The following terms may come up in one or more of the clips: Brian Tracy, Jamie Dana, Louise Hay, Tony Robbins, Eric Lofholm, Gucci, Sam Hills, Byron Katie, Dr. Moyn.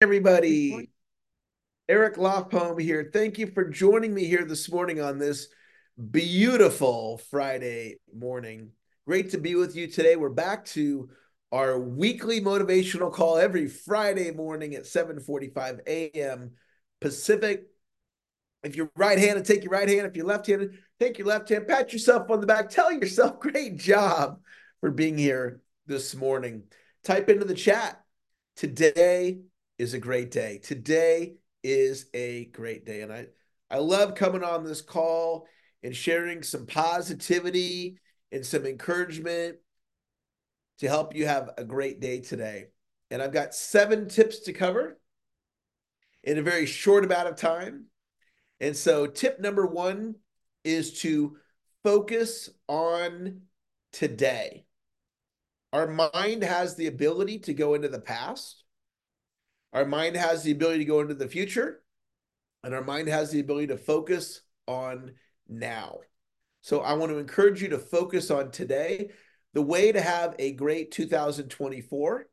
Everybody, Eric Lofholm here. Thank you for joining me here this morning on this beautiful Friday morning. Great to be with you today. We're back to our weekly motivational call every Friday morning at 7:45 a.m. Pacific. If you're right-handed, take your right hand. If you're left-handed, take your left hand. Pat yourself on the back. Tell yourself, great job for being here this morning. Type into the chat, today is a great day. Today is a great day. And I love coming on this call and sharing some positivity and some encouragement to help you have a great day today. And I've got 7 tips to cover in a very short amount of time. And so tip number 1 is to focus on today. Our mind has the ability to go into the past. Our mind has the ability to go into the future, and our mind has the ability to focus on now. So I want to encourage you to focus on today. The way to have a great 2024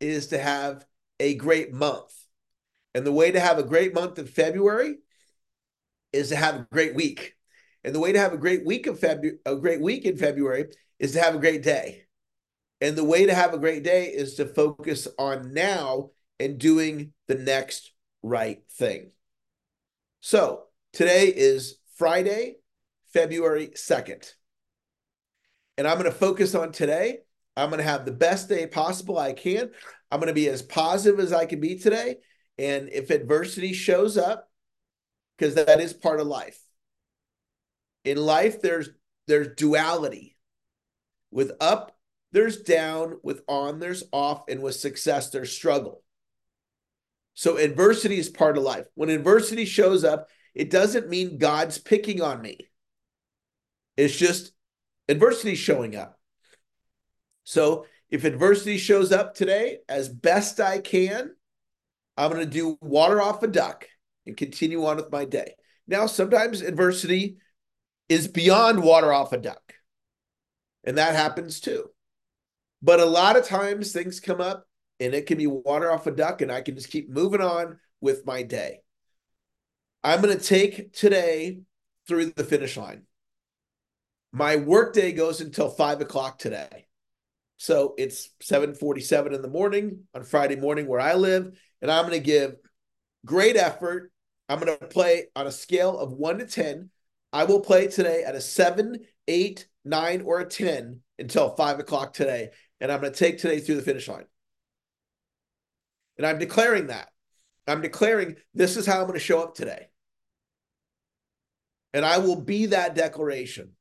is to have a great month. And the way to have a great month of February is to have a great week. And the way to have a great week of a great week in February is to have a great day. And the way to have a great day is to focus on now and doing the next right thing. So today is Friday, February 2nd. And I'm going to focus on today. I'm going to have the best day possible I can. I'm going to be as positive as I can be today. And if adversity shows up, because that is part of life. In life, there's duality. With up, there's down. With on, there's off. And with success, there's struggle. So adversity is part of life. When adversity shows up, it doesn't mean God's picking on me. It's just adversity showing up. So if adversity shows up today, as best I can, I'm going to do water off a duck and continue on with my day. Now, sometimes adversity is beyond water off a duck, and that happens too. But a lot of times things come up, and it can be water off a duck, and I can just keep moving on with my day. I'm going to take today through the finish line. My workday goes until 5 o'clock today. So it's 7:47 in the morning on Friday morning where I live, and I'm going to give great effort. I'm going to play on a scale of 1 to 10. I will play today at a 7, 8, 9, or a 10 until 5 o'clock today, and I'm going to take today through the finish line. And I'm declaring that. I'm declaring this is how I'm going to show up today. And I will be that declaration.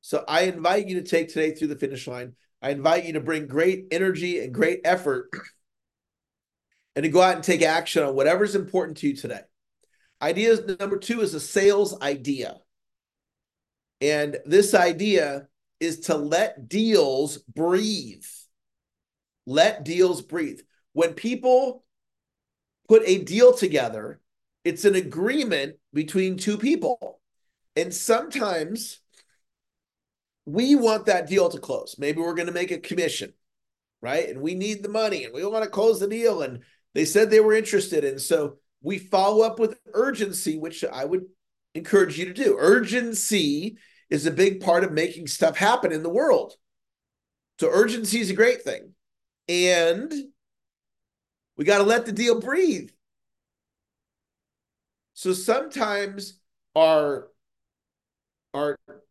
So I invite you to take today through the finish line. I invite you to bring great energy and great effort and to go out and take action on whatever's important to you today. Idea number 2 is a sales idea. And this idea is to let deals breathe. Let deals breathe. When people put a deal together, it's an agreement between 2 people. And sometimes we want that deal to close. Maybe we're going to make a commission, right? And we need the money and we want to close the deal. And they said they were interested. And so we follow up with urgency, which I would encourage you to do. Urgency is a big part of making stuff happen in the world. So urgency is a great thing. And we got to let the deal breathe. So sometimes our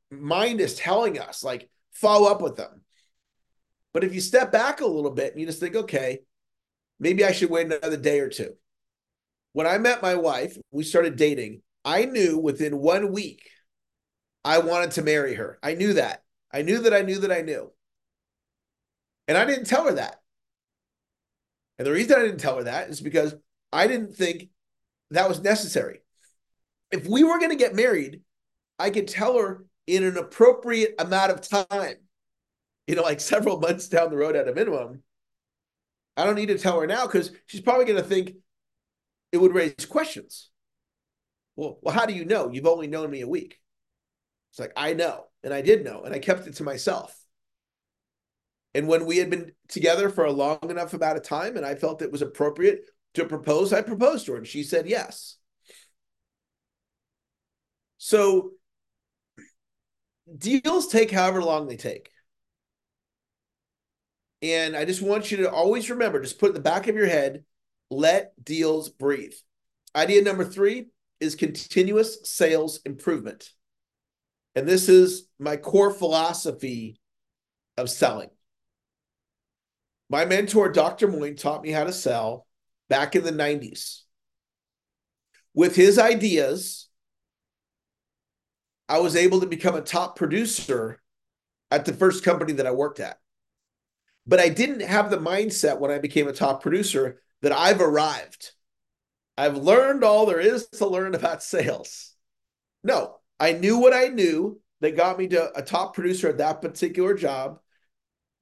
mind is telling us, like, follow up with them. But if you step back a little bit and you just think, okay, maybe I should wait another day or 2. When I met my wife, we started dating. I knew within 1 week I wanted to marry her. I knew that. I knew. And I didn't tell her that. And the reason I didn't tell her that is because I didn't think that was necessary. If we were going to get married, I could tell her in an appropriate amount of time, like several months down the road at a minimum. I don't need to tell her now because she's probably going to think it would raise questions. Well, how do you know? You've only known me a week. It's like, I know, and I did know, and I kept it to myself. And when we had been together for a long enough amount of time and I felt it was appropriate to propose, I proposed to her and she said yes. So deals take however long they take. And I just want you to always remember, just put in the back of your head, let deals breathe. Idea number 3 is continuous sales improvement. And this is my core philosophy of selling. My mentor, Dr. Moyn, taught me how to sell back in the 90s. With his ideas, I was able to become a top producer at the first company that I worked at. But I didn't have the mindset when I became a top producer that I've arrived. I've learned all there is to learn about sales. No, I knew what I knew that got me to a top producer at that particular job.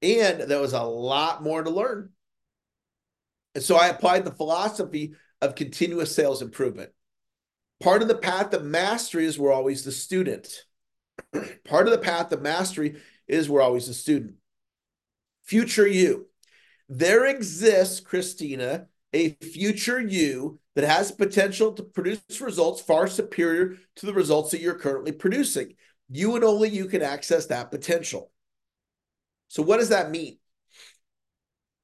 And there was a lot more to learn. And so I applied the philosophy of continuous sales improvement. Part of the path of mastery is we're always the student. Part of the path of mastery is we're always the student. Future you. There exists, Christina, a future you that has potential to produce results far superior to the results that you're currently producing. You and only you can access that potential. So what does that mean?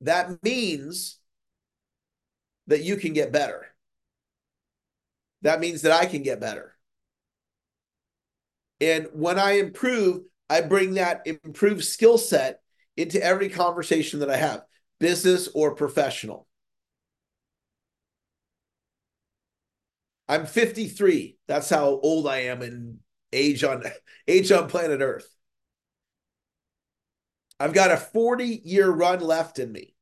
That means that you can get better. That means that I can get better. And when I improve, I bring that improved skill set into every conversation that I have, business or professional. I'm 53. That's how old I am in age on planet Earth. I've got a 40-year run left in me,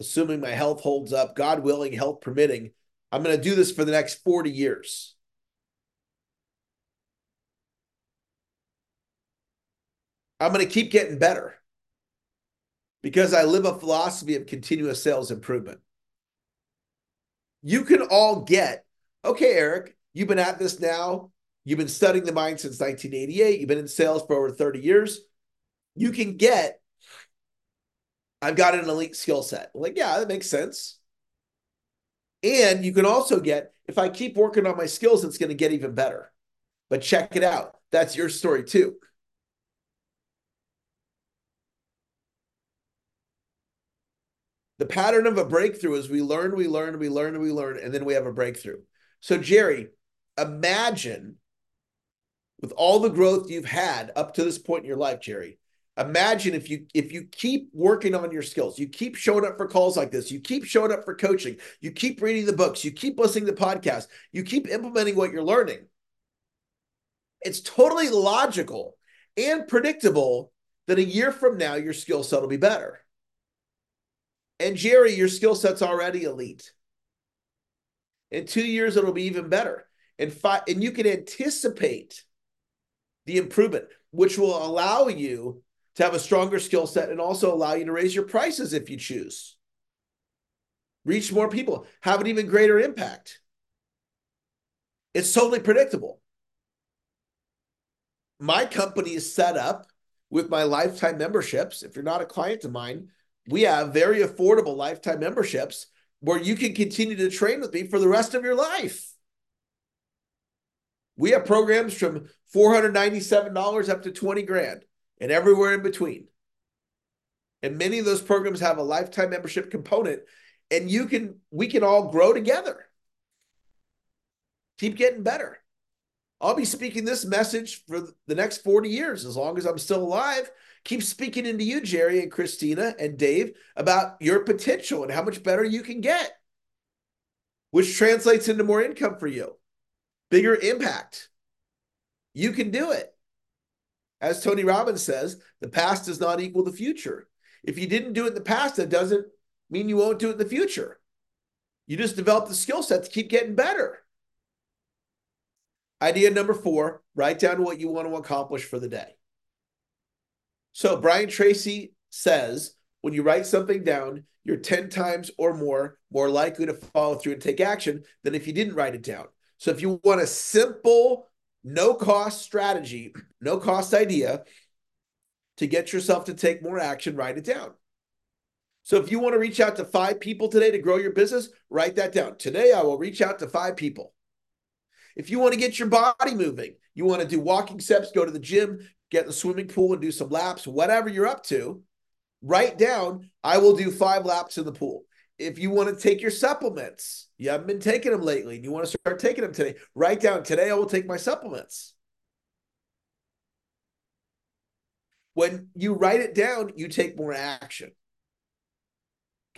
assuming my health holds up, God willing, health permitting. I'm going to do this for the next 40 years. I'm going to keep getting better because I live a philosophy of continuous sales improvement. You can all get, okay, Eric, you've been at this now. You've been studying the mind since 1988. You've been in sales for over 30 years. You can get, I've got an elite skill set. Like, yeah, that makes sense. And you can also get, if I keep working on my skills, it's going to get even better. But check it out. That's your story too. The pattern of a breakthrough is we learn, we learn, we learn, we learn, and then we have a breakthrough. So Jerry, imagine with all the growth you've had up to this point in your life, Jerry, imagine if you keep working on your skills, you keep showing up for calls like this, you keep showing up for coaching, you keep reading the books, you keep listening to podcasts, you keep implementing what you're learning. It's totally logical and predictable that a year from now, your skill set will be better. And Jerry, your skill set's already elite. In 2 years, it'll be even better. And you can anticipate the improvement, which will allow you to have a stronger skill set and also allow you to raise your prices if you choose. Reach more people, have an even greater impact. It's totally predictable. My company is set up with my lifetime memberships. If you're not a client of mine, we have very affordable lifetime memberships where you can continue to train with me for the rest of your life. We have programs from $497 up to $20,000 and everywhere in between. And many of those programs have a lifetime membership component, and we can all grow together. Keep getting better. I'll be speaking this message for the next 40 years, as long as I'm still alive. Keep speaking into you, Jerry and Christina and Dave, about your potential and how much better you can get, which translates into more income for you. Bigger impact. You can do it. As Tony Robbins says, the past does not equal the future. If you didn't do it in the past, that doesn't mean you won't do it in the future. You just develop the skill set to keep getting better. Idea number 4, write down what you want to accomplish for the day. So Brian Tracy says, when you write something down, you're 10 times or more likely to follow through and take action than if you didn't write it down. So if you want a simple, no-cost strategy, no-cost idea to get yourself to take more action, write it down. So if you want to reach out to 5 people today to grow your business, write that down. Today, I will reach out to 5 people. If you want to get your body moving, you want to do walking steps, go to the gym, get in the swimming pool and do some laps, whatever you're up to, write down, I will do 5 laps in the pool. If you want to take your supplements, you haven't been taking them lately, and you want to start taking them today, write down, today I will take my supplements. When you write it down, you take more action.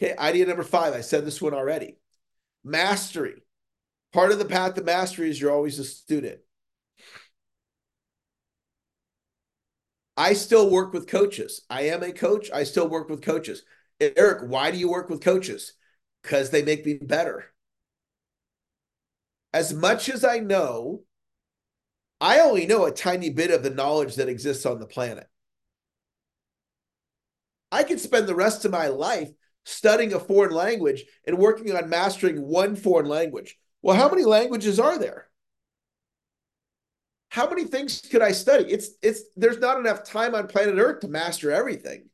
Okay, idea number 5, I said this one already. Mastery. Part of the path to mastery is you're always a student. I still work with coaches. I am a coach. I still work with coaches. Eric, why do you work with coaches? Because they make me better. As much as I know, I only know a tiny bit of the knowledge that exists on the planet. I could spend the rest of my life studying a foreign language and working on mastering one foreign language. Well, how many languages are there? How many things could I study? There's not enough time on planet Earth to master everything.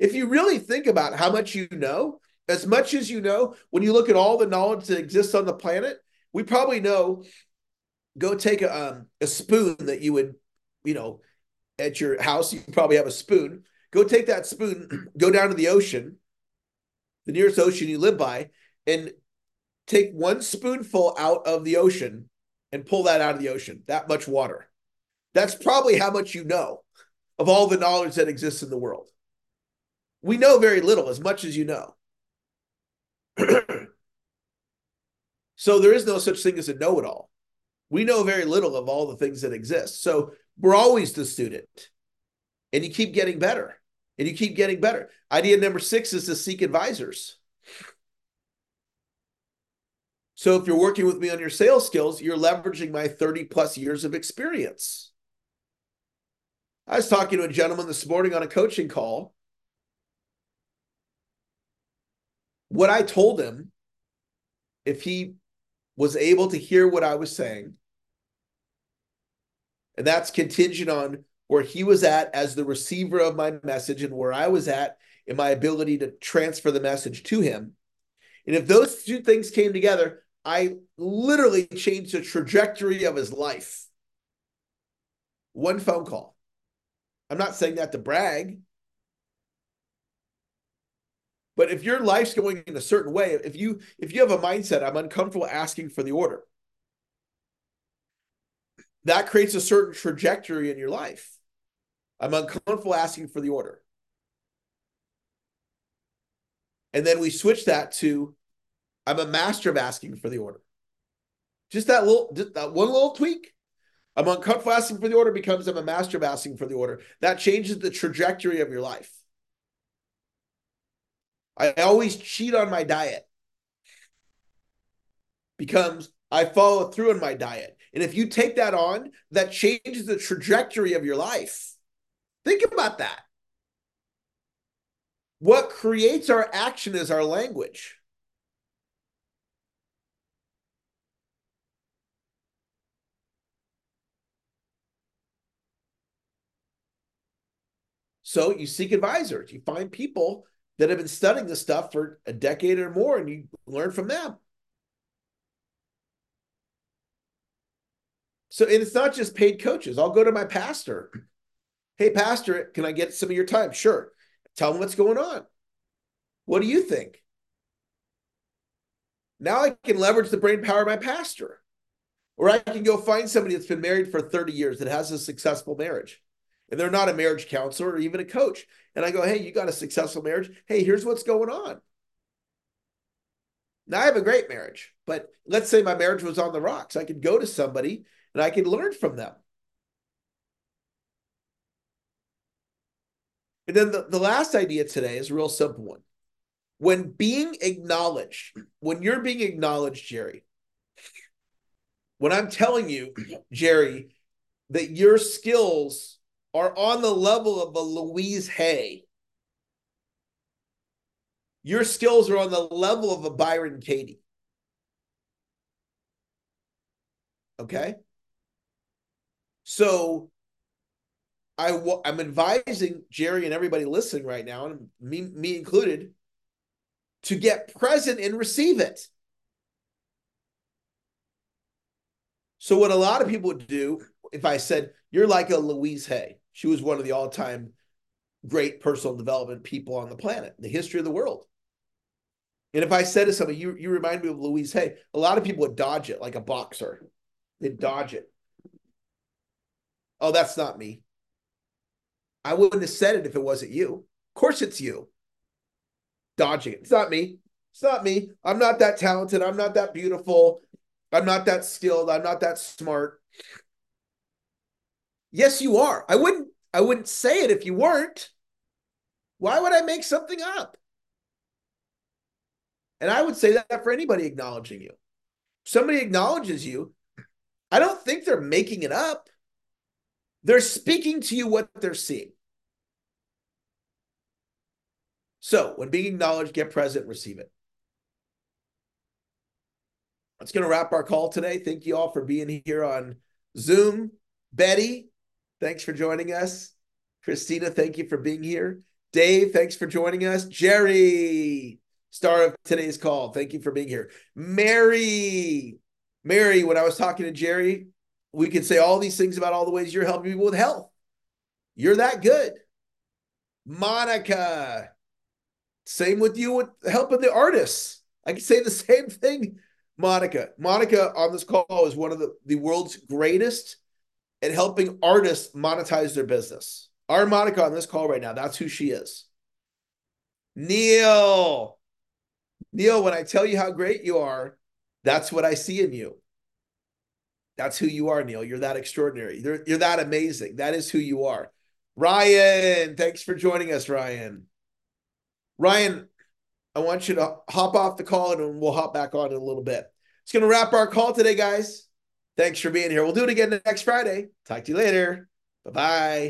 If you really think about how much you know, as much as you know, when you look at all the knowledge that exists on the planet, we probably know, go take a spoon that you would, at your house, you probably have a spoon. Go take that spoon, go down to the ocean, the nearest ocean you live by, and take one spoonful out of the ocean and pull that out of the ocean, that much water. That's probably how much you know of all the knowledge that exists in the world. We know very little, as much as you know. So there is no such thing as a know-it-all. We know very little of all the things that exist. So we're always the student. And you keep getting better. And you keep getting better. Idea number 6 is to seek advisors. So if you're working with me on your sales skills, you're leveraging my 30-plus years of experience. I was talking to a gentleman this morning on a coaching call. What I told him, if he was able to hear what I was saying, and that's contingent on where he was at as the receiver of my message and where I was at in my ability to transfer the message to him. And if those two things came together, I literally changed the trajectory of his life. One phone call. I'm not saying that to brag. But if your life's going in a certain way, if you have a mindset, I'm uncomfortable asking for the order, that creates a certain trajectory in your life. I'm uncomfortable asking for the order. And then we switch that to, I'm a master of asking for the order. Just that one little tweak. I'm uncomfortable asking for the order becomes I'm a master of asking for the order. That changes the trajectory of your life. I always cheat on my diet. Becomes I follow through on my diet. And if you take that on, that changes the trajectory of your life. Think about that. What creates our action is our language. So you seek advisors. You find people that have been studying this stuff for a decade or more, and you learn from them. So, and it's not just paid coaches. I'll go to my pastor. Hey, pastor, can I get some of your time? Sure. Tell him what's going on. What do you think? Now I can leverage the brain power of my pastor. Or I can go find somebody that's been married for 30 years that has a successful marriage. And they're not a marriage counselor or even a coach. And I go, hey, you got a successful marriage. Hey, here's what's going on. Now I have a great marriage, but let's say my marriage was on the rocks. I could go to somebody and I could learn from them. And then the last idea today is a real simple one. When you're being acknowledged, Jerry, when I'm telling you, Jerry, that your skills are on the level of a Louise Hay. Your skills are on the level of a Byron Katie. Okay? So I'm advising Jerry and everybody listening right now, and me included, to get present and receive it. So what a lot of people would do, if I said, you're like a Louise Hay. She was one of the all-time great personal development people on the planet, the history of the world. And if I said to somebody, you remind me of Louise Hay, a lot of people would dodge it like a boxer. They'd dodge it. Oh, that's not me. I wouldn't have said it if it wasn't you. Of course it's you. Dodging it. It's not me. It's not me. I'm not that talented. I'm not that beautiful. I'm not that skilled. I'm not that smart. Yes, you are. I wouldn't say it if you weren't. Why would I make something up? And I would say that for anybody acknowledging you. Somebody acknowledges you, I don't think they're making it up. They're speaking to you what they're seeing. So when being acknowledged, get present, receive it. That's going to wrap our call today. Thank you all for being here on Zoom. Betty, thanks for joining us. Christina, thank you for being here. Dave, thanks for joining us. Jerry, star of today's call, thank you for being here. Mary, when I was talking to Jerry, we could say all these things about all the ways you're helping people with health. You're that good. Monica, same with you with helping the artists. I could say the same thing, Monica. Monica on this call is one of the world's greatest at helping artists monetize their business. Our Monica on this call right now, that's who she is. Neil, when I tell you how great you are, that's what I see in you. That's who you are, Neil. You're that extraordinary. You're that amazing. That is who you are. Ryan, thanks for joining us, Ryan. Ryan, I want you to hop off the call and we'll hop back on in a little bit. It's going to wrap our call today, guys. Thanks for being here. We'll do it again next Friday. Talk to you later. Bye-bye.